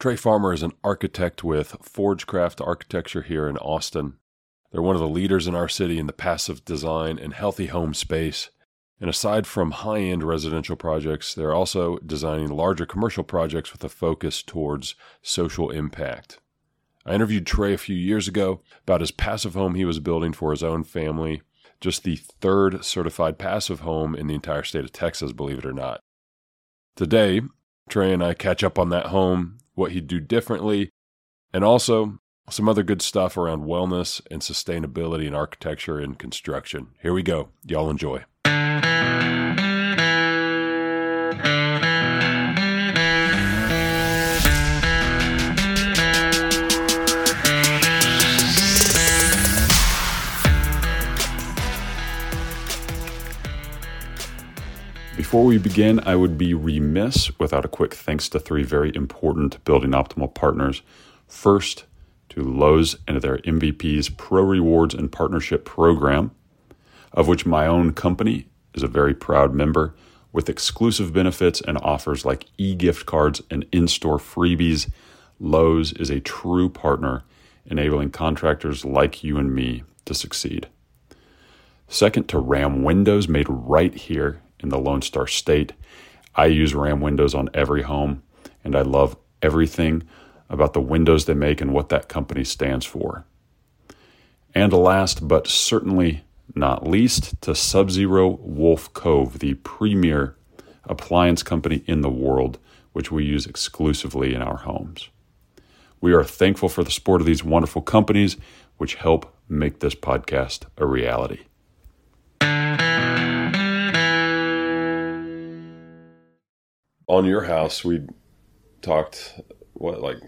Trey Farmer is an architect with Forgecraft Architecture here in Austin. They're one of the leaders in our city in the passive design and healthy home space. And aside from high-end residential projects, they're also designing larger commercial projects with a focus towards social impact. I interviewed Trey a few years ago about his passive home he was building for his own family, just the third certified passive home in the entire state of Texas, believe it or not. Today, Trey and I catch up on that home, what he'd do differently, and also some other good stuff around wellness and sustainability in architecture and construction. Here we go. Y'all enjoy. Before we begin, I would be remiss without a quick thanks to three very important Building Optimal partners. First, to Lowe's and their MVP's Pro Rewards and Partnership Program, of which my own company is a very proud member, with exclusive benefits and offers like e-gift cards and in-store freebies. Lowe's is a true partner, enabling contractors like you and me to succeed. Second, to RAM Windows, made right here in the Lone Star State. I use RAM Windows on every home, and I love everything about the windows they make and what that company stands for. And last, but certainly not least, to Subzero Wolf Cove, the premier appliance company in the world, which we use exclusively in our homes. We are thankful for the support of these wonderful companies, which help make this podcast a reality. On your house, we talked, probably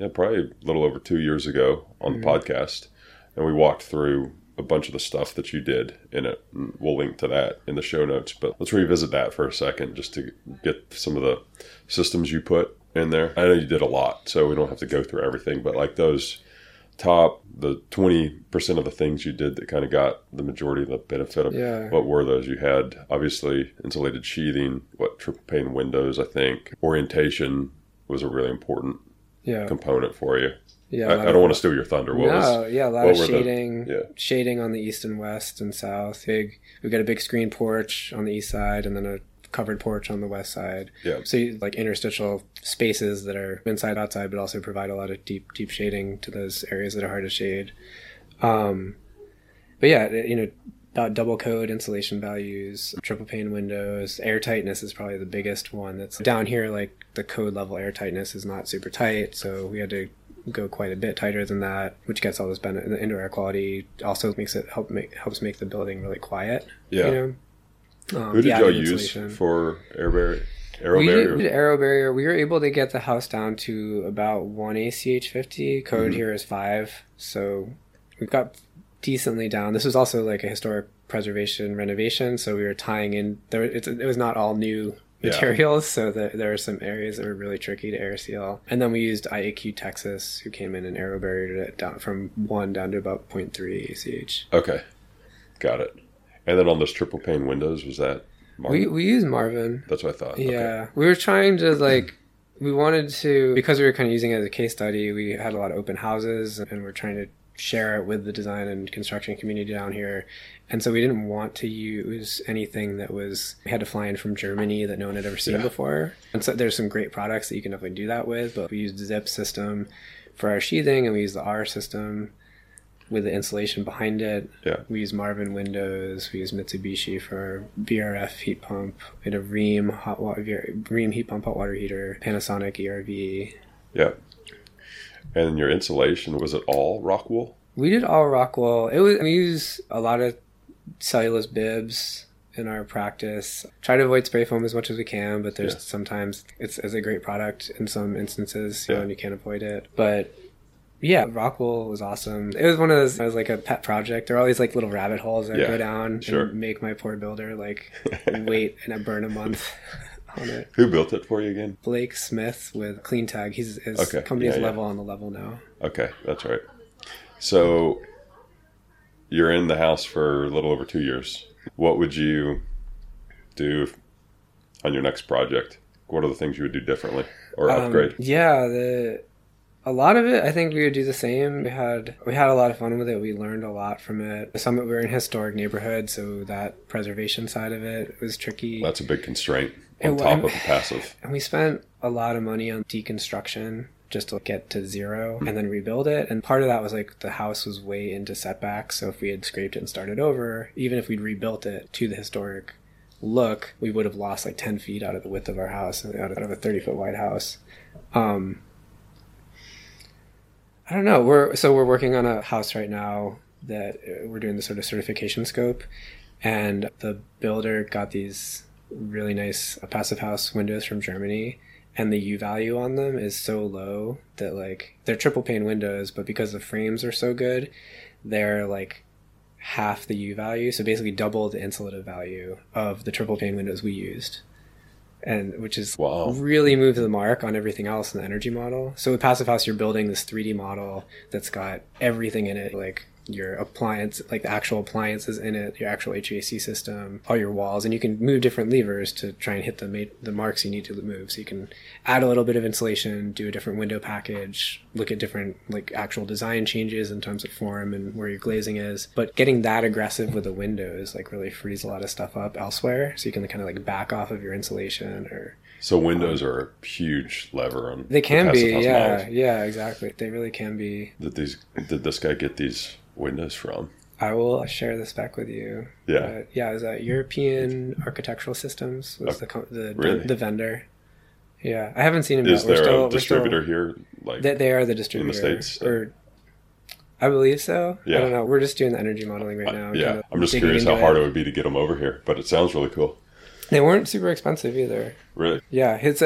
a little over 2 years ago on the podcast, and we walked through a bunch of the stuff that you did in it. We'll link to that in the show notes, but let's revisit that for a second just to get some of the systems you put in there. I know you did a lot, so we don't have to go through everything, but like those top, the 20% of the things you did that kind of got the majority of the benefit of what were those? You had obviously insulated sheathing, triple pane windows, I think. Orientation was a really important component for you. Yeah, I don't want to steal your thunder. A lot of shading. Shading on the east and west and south. We've got a big screen porch on the east side and then a covered porch on the west side. Yeah. So you, like, interstitial spaces that are inside, outside, but also provide a lot of deep shading to those areas that are hard to shade. Double code insulation values, triple pane windows, air tightness is probably the biggest one. That's down here, like the code level air tightness is not super tight, so we had to go quite a bit tighter than that, which gets all this benefit. The indoor air quality also helps make the building really quiet. Yeah. You know? Who did y'all use for Aero Barrier? We did Aero Barrier. We were able to get the house down to about 1 ACH 50. Code here is 5. So we've got decently down. This was also like a historic preservation renovation. So we were tying in. It was not all new materials. So there are some areas that were really tricky to air seal. And then we used IAQ Texas, who came in and Aero Barriered it down from 1 down to about 0.3 ACH. Okay. Got it. And then on those triple pane windows, was that Marvin? We used Marvin. That's what I thought. Yeah. Okay. We were trying to, because we were kind of using it as a case study, we had a lot of open houses, and we're trying to share it with the design and construction community down here. And so we didn't want to use anything that we had to fly in from Germany that no one had ever seen before. And so there's some great products that you can definitely do that with, but we used the Zip system for our sheathing, and we used the R system with the insulation behind it. Yeah. We use Marvin windows. We use Mitsubishi for VRF heat pump. We had a Rheem heat pump hot water heater, Panasonic ERV. Yeah. And your insulation, was it all Rockwool? We did all Rockwool. We use a lot of cellulose bibs in our practice. Try to avoid spray foam as much as we can, but there's sometimes it's a great product in some instances, you know, and you can't avoid it. But yeah, Rockwool was awesome. It was one of those, it was like a pet project. There are all these like little rabbit holes that go down and make my poor builder wait and I burn a month on it. Who built it for you again? Blake Smith with Clean Tag. His company's on the level now. Okay, that's right. So you're in the house for a little over 2 years. What would you do on your next project? What are the things you would do differently? or upgrade? Yeah, a lot of it, I think we would do the same. We had a lot of fun with it. We learned a lot from it. Some of it, we were in a historic neighborhood, so that preservation side of it was tricky. That's a big constraint on top of the passive. And we spent a lot of money on deconstruction just to get to zero and then rebuild it. And part of that was like the house was way into setbacks. So if we had scraped it and started over, even if we'd rebuilt it to the historic look, we would have lost like 10 feet out of the width of our house, out of a 30-foot wide house. I don't know. We're working on a house right now that we're doing the sort of certification scope, and the builder got these really nice passive house windows from Germany, and the U value on them is so low that like they're triple pane windows, but because the frames are so good, they're like half the U value, so basically double the insulative value of the triple pane windows we used. And which is really moved the mark on everything else in the energy model. So with Passive House, you're building this 3D model that's got everything in it, like your appliance, like the actual appliances in it, your actual HVAC system, all your walls, and you can move different levers to try and hit the marks you need to move. So you can add a little bit of insulation, do a different window package, look at different like actual design changes in terms of form and where your glazing is. But getting that aggressive with the windows like really frees a lot of stuff up elsewhere. So you can kind of like back off of your insulation or. So windows are a huge lever on. They can be, yeah, yeah, exactly. They really can be. Did this guy get these windows from? I will share the spec with you. Yeah, yeah. It was at European Architectural Systems was the vendor. Yeah, I haven't seen him. Is there a distributor here? Like they are the distributor in the States, or I believe so. Yeah. I don't know. We're just doing the energy modeling right now. Yeah, I'm just curious how hard it would be to get them over here, but it sounds really cool. They weren't super expensive either. Really? Yeah, it's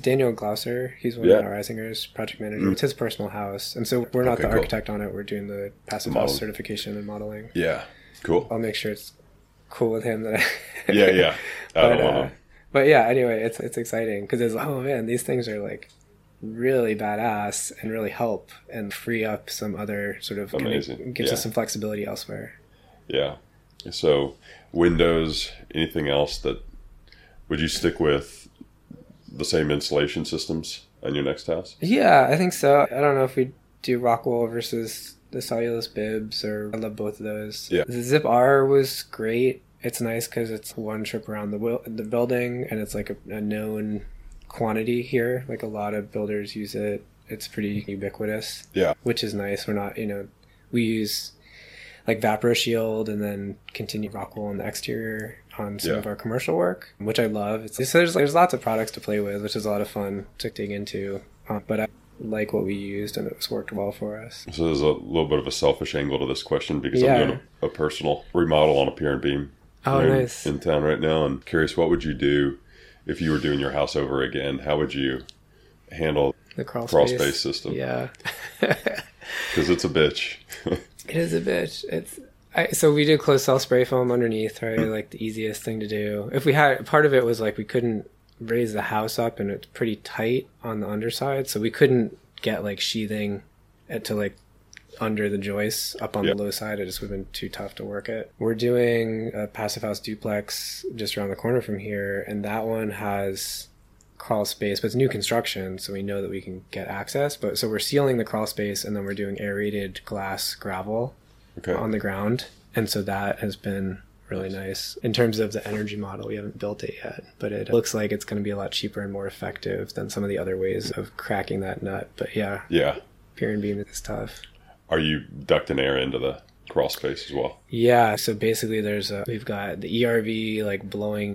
Daniel Glauser. He's one of our Isinger's project manager. Mm. It's his personal house, and so we're not the architect on it. We're doing the passive house certification and modeling. Yeah, cool. I'll make sure it's cool with him. Yeah. But yeah, anyway, it's exciting because it's oh man, these things are like really badass and really help and free up some other sort of gives us some flexibility elsewhere. Yeah. So windows, anything else that would you stick with the same insulation systems on your next house? Yeah, I think so. I don't know if we do Rockwool versus the cellulose bibs or I love both of those. Yeah. The Zip R was great. It's nice because it's one trip around the building and it's like a known quantity here. Like a lot of builders use it. It's pretty ubiquitous. Yeah. Which is nice. We're not, we use like VaproShield and then continue Rockwool on the exterior on some of our commercial work, which I love. There's lots of products to play with, which is a lot of fun to dig into. But I like what we used and it's worked well for us. So there's a little bit of a selfish angle to this question because I'm doing a personal remodel on a pier and beam nice. In town right now. I'm curious, what would you do if you were doing your house over again? How would you handle the crawl space system? Yeah. Because it's a bitch. It is a bitch. So we did closed cell spray foam underneath, right? Like the easiest thing to do. If we had, part of it was like we couldn't raise the house up and it's pretty tight on the underside. So we couldn't get like sheathing to like under the joists up on the low side. It just would have been too tough to work it. We're doing a passive house duplex just around the corner from here. And that one has crawl space, but it's new construction, so we know that we can get access. But so we're sealing the crawl space and then we're doing aerated glass gravel on the ground. And so that has been really nice. In terms of the energy model, we haven't built it yet, but it looks like it's going to be a lot cheaper and more effective than some of the other ways of cracking that nut. But yeah, pier and beam is tough. Are you ducting air into the crawl space as well? Yeah, so basically we've got the ERV like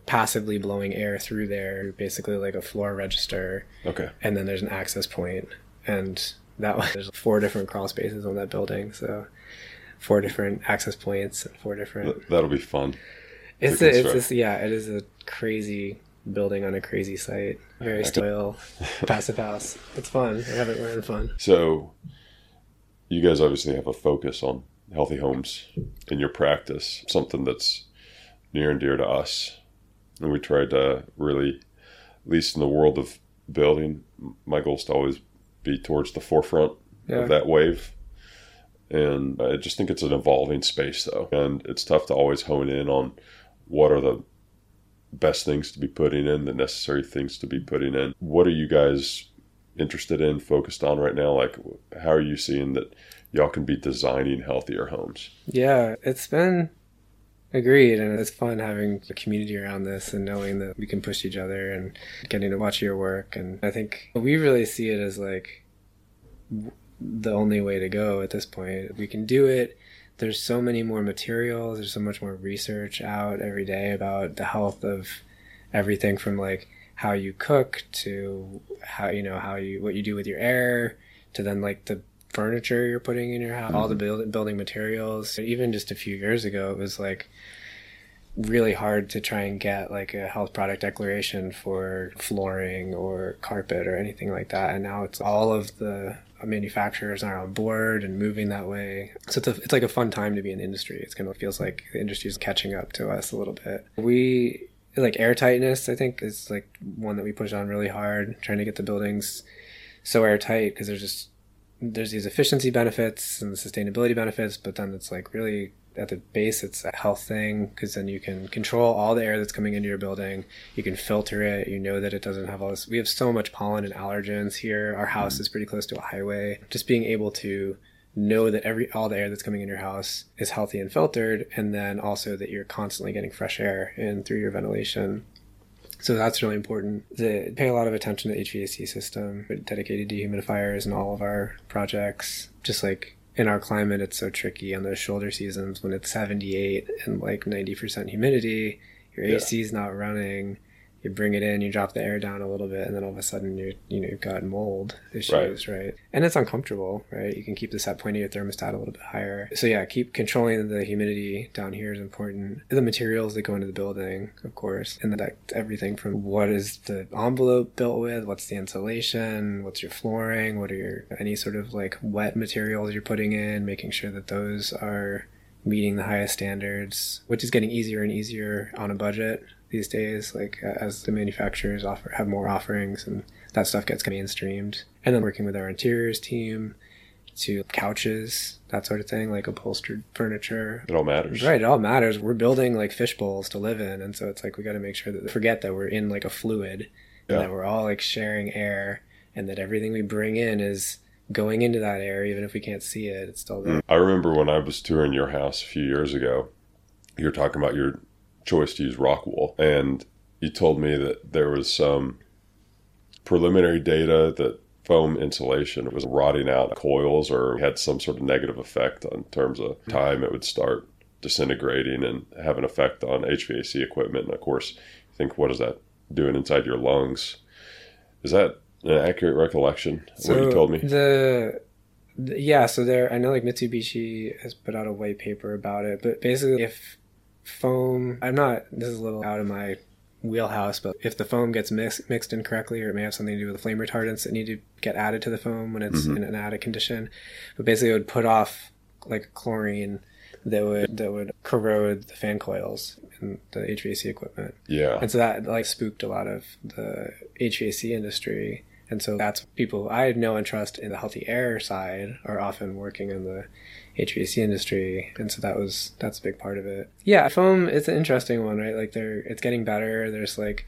passively blowing air through there, basically like a floor register. Okay. And then there's an access point, and that one, there's 4 different crawl spaces on that building, so 4 different access points and 4 different. That'll be fun. It is a crazy building on a crazy site. Very style passive house. It's fun. We're having fun. So, you guys obviously have a focus on healthy homes in your practice, something that's near and dear to us. And we try to really, at least in the world of building, my goal is to always be towards the forefront of that wave. And I just think it's an evolving space though. And it's tough to always hone in on what are the best things to be putting in, the necessary things to be putting in. What are you guys interested in, focused on right now? Like, how are you seeing that y'all can be designing healthier homes? Yeah, it's been agreed. And it's fun having a community around this and knowing that we can push each other and getting to watch your work. And I think we really see it as like the only way to go at this point. We can do it. There's so many more materials. There's so much more research out every day about the health of everything from like how you cook to what you do with your air to then like the furniture you're putting in your house, all the building materials. Even just a few years ago, it was like really hard to try and get like a health product declaration for flooring or carpet or anything like that. And now it's all of the manufacturers are on board and moving that way. So it's like a fun time to be in the industry. It's kind of feels like the industry is catching up to us a little bit. We like airtightness, I think, is like one that we push on really hard, trying to get the buildings so airtight because there's these efficiency benefits and the sustainability benefits, but then it's like really at the base, it's a health thing because then you can control all the air that's coming into your building. You can filter it. You know that it doesn't have all this. We have so much pollen and allergens here. Our house is pretty close to a highway. Just being able to know that all the air that's coming in your house is healthy and filtered, and then also that you're constantly getting fresh air in through your ventilation. So that's really important. They pay a lot of attention to the HVAC system, dedicated dehumidifiers in all of our projects. Just like in our climate, it's so tricky on those shoulder seasons when it's 78 and like 90% humidity, your AC is not running, you bring it in, you drop the air down a little bit, and then all of a sudden you've got mold issues, right? And it's uncomfortable, right? You can keep the set point of your thermostat a little bit higher. So yeah, keep controlling the humidity down here is important. The materials that go into the building, of course, and that everything from what is the envelope built with, what's the insulation, what's your flooring, what are any sort of like wet materials you're putting in, making sure that those are meeting the highest standards, which is getting easier and easier on a budget these days, like as the manufacturers have more offerings and that stuff gets mainstreamed. And then working with our interiors team to couches, that sort of thing, like upholstered furniture. It all matters. Right, it all matters. We're building like fish bowls to live in. And so it's like we got to make sure that forget that we're in like a fluid and that we're all like sharing air and that everything we bring in is going into that air. Even if we can't see it, it's still there. I remember when I was touring your house a few years ago, you were talking about your choice to use Rockwool, and you told me that there was some preliminary data that foam insulation was rotting out coils or had some sort of negative effect in terms of time it would start disintegrating and have an effect on HVAC equipment. And of course, you think, what is that doing inside your lungs? Is that an accurate recollection of what you told me? So there, I know like Mitsubishi has put out a white paper about it, but basically if foam, this is a little out of my wheelhouse, but if the foam gets mixed incorrectly, or it may have something to do with the flame retardants that need to get added to the foam when it's in an added condition, but basically it would put off like chlorine that would corrode the fan coils and the HVAC equipment. Yeah. And so that like spooked a lot of the HVAC industry. And so that's people I know and trust in the healthy air side are often working in the HVAC industry. And so that's a big part of it. Yeah, foam, it's an interesting one, right? Like it's getting better. There's like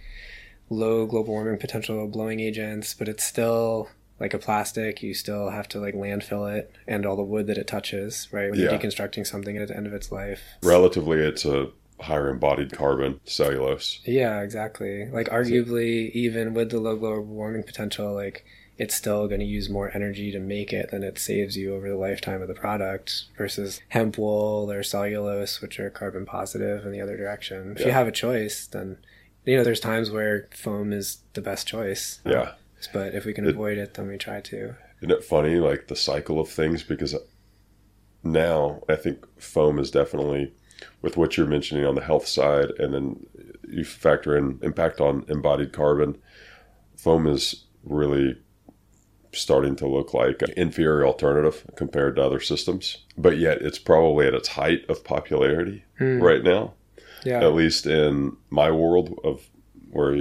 low global warming potential blowing agents, but it's still like a plastic. You still have to like landfill it and all the wood that it touches, right? When you're deconstructing something at the end of its life. Relatively, it's a higher embodied carbon, cellulose. Yeah, exactly. Like arguably, even with the low global warming potential, like it's still going to use more energy to make it than it saves you over the lifetime of the product versus hemp wool or cellulose, which are carbon positive in the other direction. If you have a choice, then, there's times where foam is the best choice. Yeah. But if we can avoid it, then we try to. Isn't it funny, like the cycle of things? Because now I think foam is definitely, with what you're mentioning on the health side, and then you factor in impact on embodied carbon, foam is really starting to look like an inferior alternative compared to other systems. But yet it's probably at its height of popularity right now, at least in my world of where,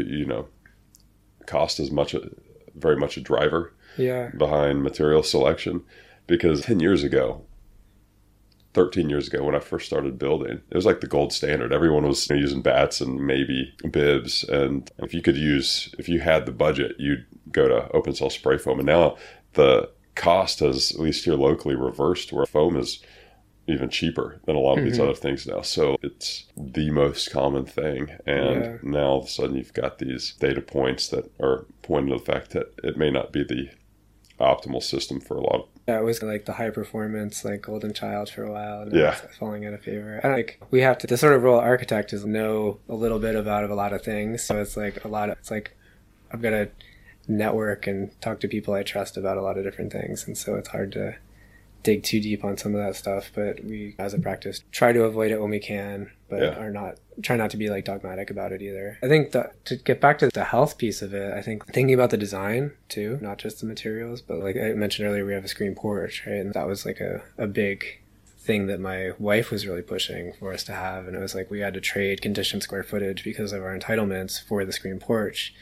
cost is very much a driver behind material selection. Because 10 years ago, 13 years ago when I first started building. It was like the gold standard. Everyone was using bats and maybe bibs. And if you had the budget, you'd go to open cell spray foam. And now the cost has, at least here locally, reversed, where foam is even cheaper than a lot of these other things now. So it's the most common thing. And now all of a sudden you've got these data points that are pointing to the fact that it may not be the optimal system for a lot of. That was like the high performance, like golden child for a while, and it's falling out of favor. And like we have to, the sort of role architect is know a little bit about a lot of things. So it's like I've got to network and talk to people I trust about a lot of different things. And so it's hard to dig too deep on some of that stuff, but we, as a practice, try to avoid it when we can, but try not to be like dogmatic about it either. I think that to get back to the health piece of it, I think thinking about the design too, not just the materials, but like I mentioned earlier, we have a screen porch, right? And that was like a big thing that my wife was really pushing for us to have. And it was like, we had to trade conditioned square footage because of our entitlements for the screen porch.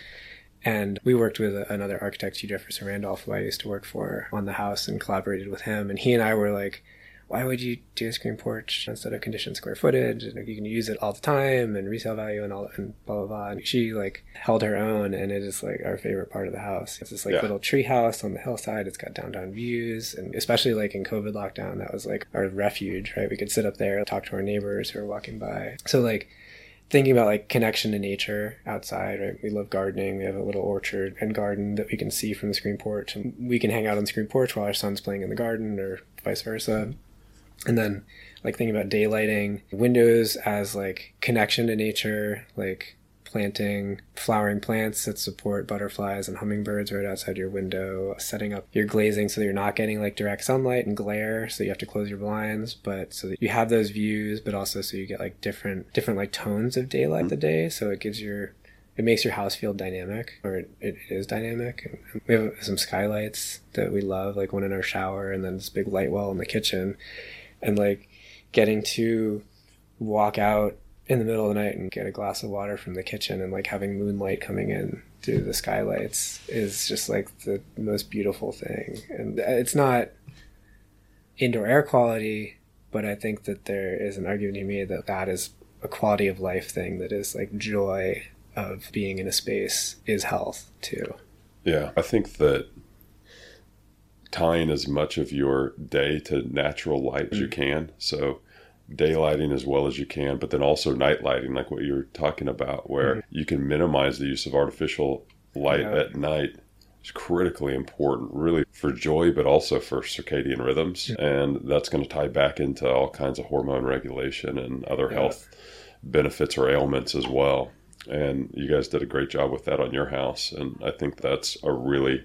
And we worked with another architect, Hugh Jefferson Randolph, who I used to work for on the house, and collaborated with him. And he and I were like, why would you do a screen porch instead of conditioned square footage? You can use it all the time and resale value and all, and blah, blah, blah. And she like held her own, and it is like our favorite part of the house. It's this like little tree house on the hillside. It's got downtown views. And especially like in COVID lockdown, that was like our refuge, right? We could sit up there, talk to our neighbors who are walking by. So like, thinking about like connection to nature outside, right? We love gardening. We have a little orchard and garden that we can see from the screen porch, and we can hang out on the screen porch while our son's playing in the garden, or vice versa. And then like thinking about daylighting, windows as like connection to nature, like planting flowering plants that support butterflies and hummingbirds right outside your window, setting up your glazing so that you're not getting like direct sunlight and glare, so you have to close your blinds, but so that you have those views, but also so you get like different like tones of daylight the day, so it gives your, it makes your house feel dynamic, or it is dynamic. And we have some skylights that we love, like one in our shower and then this big light well in the kitchen, and like getting to walk out in the middle of the night and get a glass of water from the kitchen, and like having moonlight coming in through the skylights is just like the most beautiful thing. And it's not indoor air quality, but I think that there is an argument to be made that that is a quality of life thing that is like joy of being in a space is health too. Yeah. I think that tying as much of your day to natural light as you can. So daylighting as well as you can, but then also night lighting, like what you're talking about, where you can minimize the use of artificial light at night is critically important, really for joy, but also for circadian rhythms. And that's going to tie back into all kinds of hormone regulation and other health benefits or ailments as well. And you guys did a great job with that on your house. And I think that's a really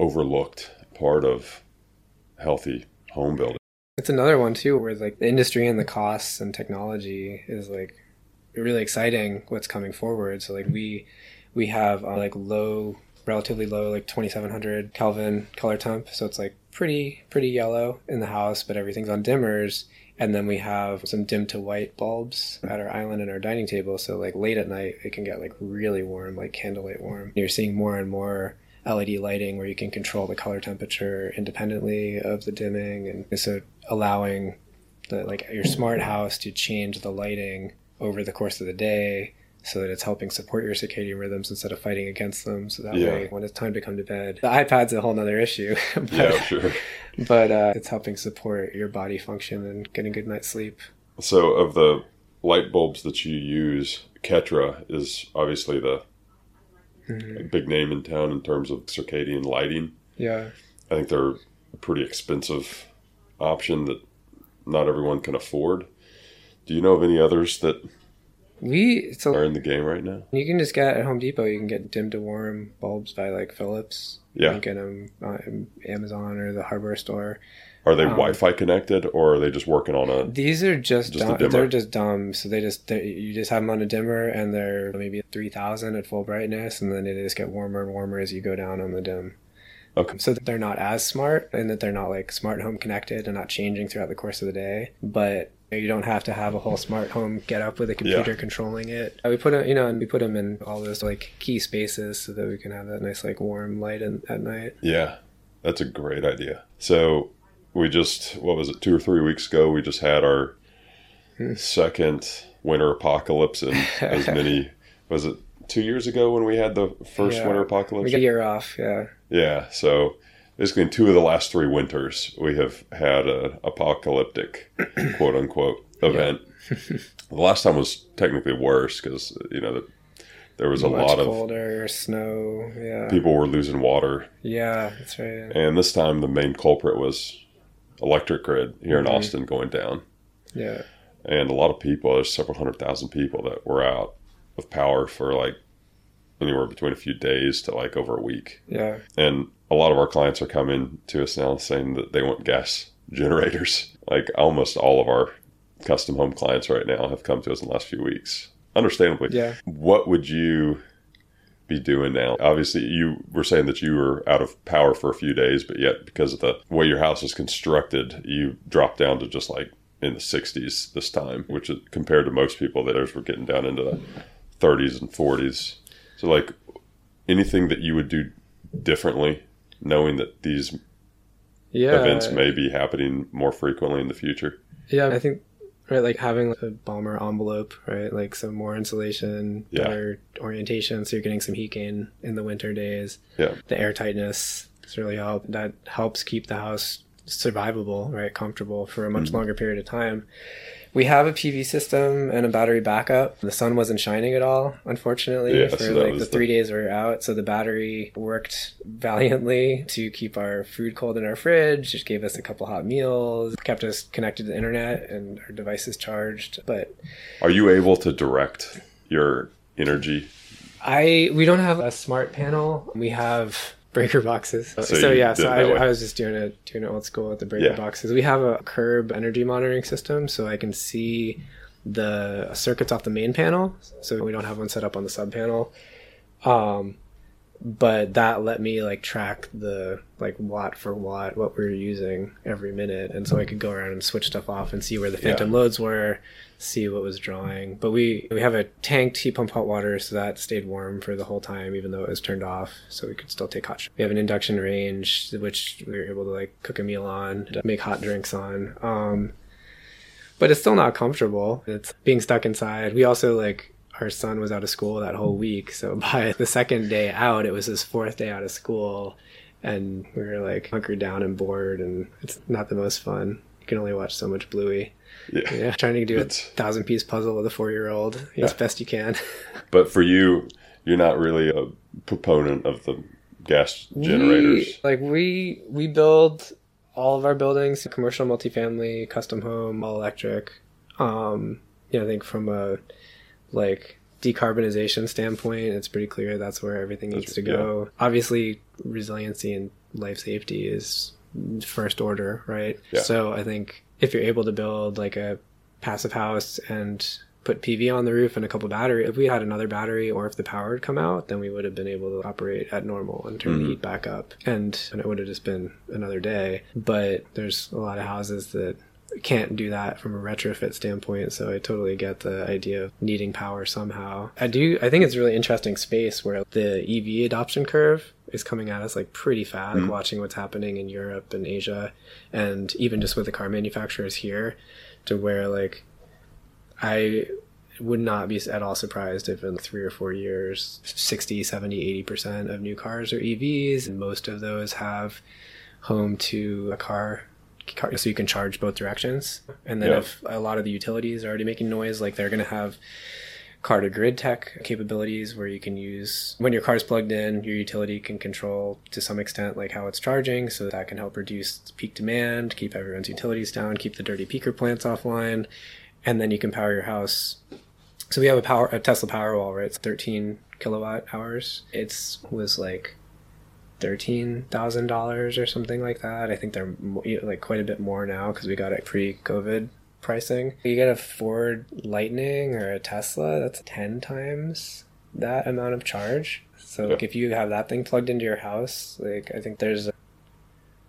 overlooked part of healthy home building. It's another one too, where like the industry and the costs and technology is like really exciting what's coming forward. So like we have like relatively low, like 2,700 Kelvin color temp. So it's like pretty yellow in the house, but everything's on dimmers. And then we have some dim to white bulbs at our island and our dining table. So like late at night, it can get like really warm, like candlelight warm. You're seeing more and more LED lighting where you can control the color temperature independently of the dimming, and so allowing the like your smart house to change the lighting over the course of the day so that it's helping support your circadian rhythms instead of fighting against them. So that way when it's time to come to bed, the iPad's a whole nother issue, but, it's helping support your body function and getting a good night's sleep. So of the light bulbs that you use, Ketra is obviously the a big name in town in terms of circadian lighting. Yeah. I think they're a pretty expensive option that not everyone can afford. Do you know of any others that are in the game right now? You can just get at Home Depot, you can get dim to warm bulbs by like Philips. Yeah. You can get them on Amazon or the hardware store. Are they Wi-Fi connected, or are they just working on a? These are just dumb. They're just dumb. So you just have them on a dimmer, and they're maybe 3,000 at full brightness, and then they just get warmer and warmer as you go down on the dim. Okay. So they're not as smart, and that they're not like smart home connected and not changing throughout the course of the day. But you don't have to have a whole smart home get up with a computer controlling it. We put them in all those like key spaces so that we can have that nice like warm light at night. Yeah, that's a great idea. So. we just, what was it, 2 or 3 weeks ago, we just had our second winter apocalypse in as many, was it 2 years ago when we had the first winter apocalypse? We got a year off, yeah. So basically in 2 of the last 3 winters, we have had an apocalyptic, quote-unquote, event. The last time was technically worse because, you know, there was a lot of colder snow. Yeah, people were losing water. Yeah, that's right. And this time the main culprit was electric grid here in Austin going down. Yeah. And a lot of people, there's several 100,000 people that were out of power for like anywhere between a few days to like over a week. Yeah. And a lot of our clients are coming to us now saying that they want gas generators. Like almost all of our custom home clients right now have come to us in the last few weeks. Understandably. Yeah. What would you be doing now? Obviously, you were saying that you were out of power for a few days, but yet because of the way your house is constructed, you dropped down to just like in the 60s this time, which is compared to most people that ours were getting down into the 30s and 40s. So like anything that you would do differently, knowing that these events may be happening more frequently in the future? Yeah, I think... Right, like having a bomber envelope, right? Like some more insulation, better orientation, so you're getting some heat gain in the winter days. Yeah. The air tightness has really helped. That helps keep the house survivable, right? Comfortable for a much longer period of time. We have a PV system and a battery backup. The sun wasn't shining at all, unfortunately, for like the 3 days we were out. So the battery worked valiantly to keep our food cold in our fridge. It gave us a couple hot meals, kept us connected to the internet and our devices charged. But are you able to direct your energy? We don't have a smart panel. We have breaker boxes. So I was just doing it old school with the breaker boxes. We have a curb energy monitoring system, so I can see the circuits off the main panel. So we don't have one set up on the sub panel. But that let me like track the like watt for watt what we were using every minute, and so I could go around and switch stuff off and see where the phantom loads were, see what was drawing. But we have a tanked heat pump hot water, so that stayed warm for the whole time even though it was turned off, so we could still take hot. We have an induction range which we were able to like cook a meal on, make hot drinks on. But it's still not comfortable. It's being stuck inside. We also like. Our son was out of school that whole week. So by the second day out, it was his 4th day out of school. And we were like hunkered down and bored. And it's not the most fun. You can only watch so much Bluey. Yeah. Yeah, trying to do a 1,000-piece puzzle with a 4-year-old as best you can. But for you, you're not really a proponent of the gas generators. We build all of our buildings, commercial, multifamily, custom home, all electric. I think from a... like decarbonization standpoint, it's pretty clear that's where everything needs to go. Obviously resiliency and life safety is first order, right? So I think if you're able to build like a passive house and put PV on the roof and a couple battery, if we had another battery or if the power had come out, then we would have been able to operate at normal and turn the heat back up, and it would have just been another day. But there's a lot of houses that can't do that from a retrofit standpoint, so I totally get the idea of needing power somehow. I think it's a really interesting space where the EV adoption curve is coming at us like pretty fast, watching what's happening in Europe and Asia, and even just with the car manufacturers here, to where like I would not be at all surprised if in 3 or 4 years 60, 70, 80% of new cars are EVs, and most of those have home to a car, so you can charge both directions. And then if a lot of the utilities are already making noise, like they're going to have car to grid tech capabilities where you can use, when your car's plugged in, your utility can control to some extent like how it's charging, so that can help reduce peak demand, keep everyone's utilities down, keep the dirty peaker plants offline, and then you can power your house. So we have a Tesla Powerwall, right? It's 13 kilowatt hours. It was like $13,000 or something like that. I think they're like quite a bit more now because we got it pre-COVID pricing. You get a Ford Lightning or a Tesla, that's 10 times that amount of charge. So like, if you have that thing plugged into your house, like I think there's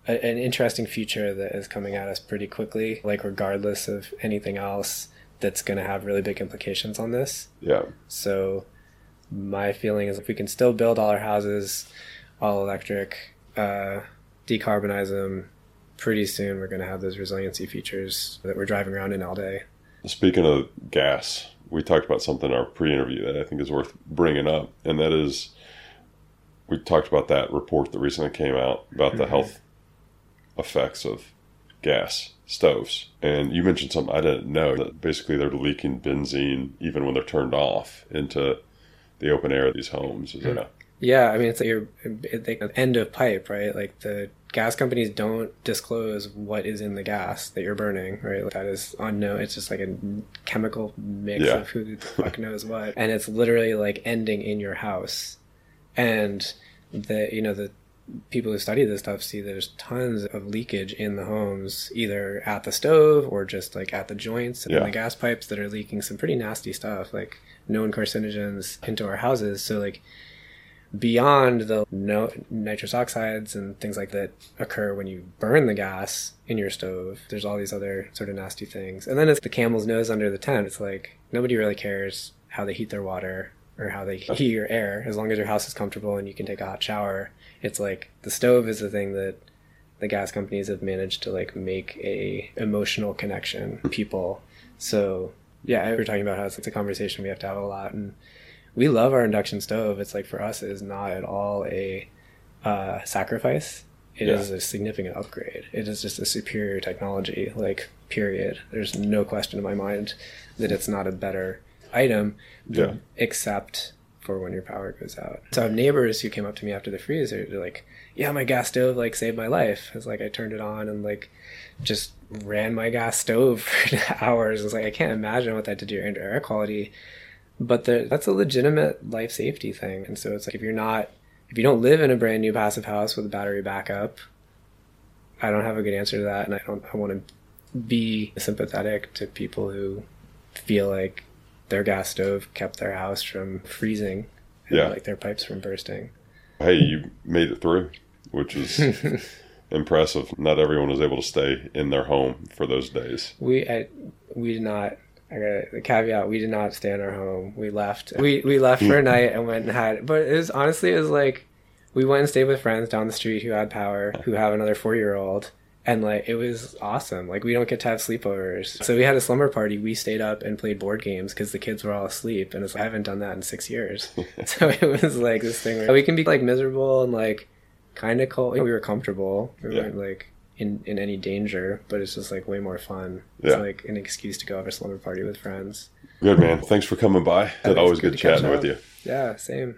an interesting future that is coming at us pretty quickly, like regardless of anything else that's going to have really big implications on this. Yeah. So my feeling is if we can still build all our houses all electric, decarbonize them, pretty soon we're going to have those resiliency features that we're driving around in all day. Speaking of gas, we talked about something in our pre-interview that I think is worth bringing up, and that is we talked about that report that recently came out about the health effects of gas stoves. And you mentioned something I didn't know, that basically they're leaking benzene even when they're turned off into the open air of these homes. Is that Yeah, I mean, it's like the end of pipe, right? Like the gas companies don't disclose what is in the gas that you're burning, right? Like that is unknown. It's just like a chemical mix of who the fuck knows what. And it's literally like ending in your house. And the, you know, the people who study this stuff see there's tons of leakage in the homes, either at the stove or just like at the joints and the gas pipes that are leaking some pretty nasty stuff, like known carcinogens into our houses. So like, beyond the nitrous oxides and things like that occur when you burn the gas in your stove, there's all these other sort of nasty things. And then it's the camel's nose under the tent. It's like nobody really cares how they heat their water or how they heat your air, as long as your house is comfortable and you can take a hot shower. It's like the stove is the thing that the gas companies have managed to like make a emotional connection people. So yeah, we're talking about how it's a conversation we have to have a lot, and we love our induction stove. It's like for us, it is not at all a sacrifice. It is a significant upgrade. It is just a superior technology, like period. There's no question in my mind that it's not a better item, except for when your power goes out. So I have neighbors who came up to me after the freeze. They're like, yeah, my gas stove like saved my life. It's like I turned it on and like just ran my gas stove for hours. It's like I can't imagine what that did to your air quality. But that's a legitimate life safety thing. And so it's like, if you don't live in a brand new passive house with a battery backup, I don't have a good answer to that. And I want to be sympathetic to people who feel like their gas stove kept their house from freezing and like their pipes from bursting. Hey, you made it through, which is impressive. Not everyone was able to stay in their home for those days. We did not. I got a caveat. We did not stay in our home. We left. We left for a night and went and had. But it was like we went and stayed with friends down the street who had power, who have another 4-year-old, and like it was awesome. Like we don't get to have sleepovers, so we had a slumber party. We stayed up and played board games because the kids were all asleep, and it's like, I haven't done that in 6 years. So it was like this thing where we can be like miserable and like kind of cold. We were comfortable. We weren't like in any danger, but it's just like way more fun. It's like an excuse to go have a slumber party with friends. Good, man. Thanks for coming by. It's always good chatting with you. Yeah, same.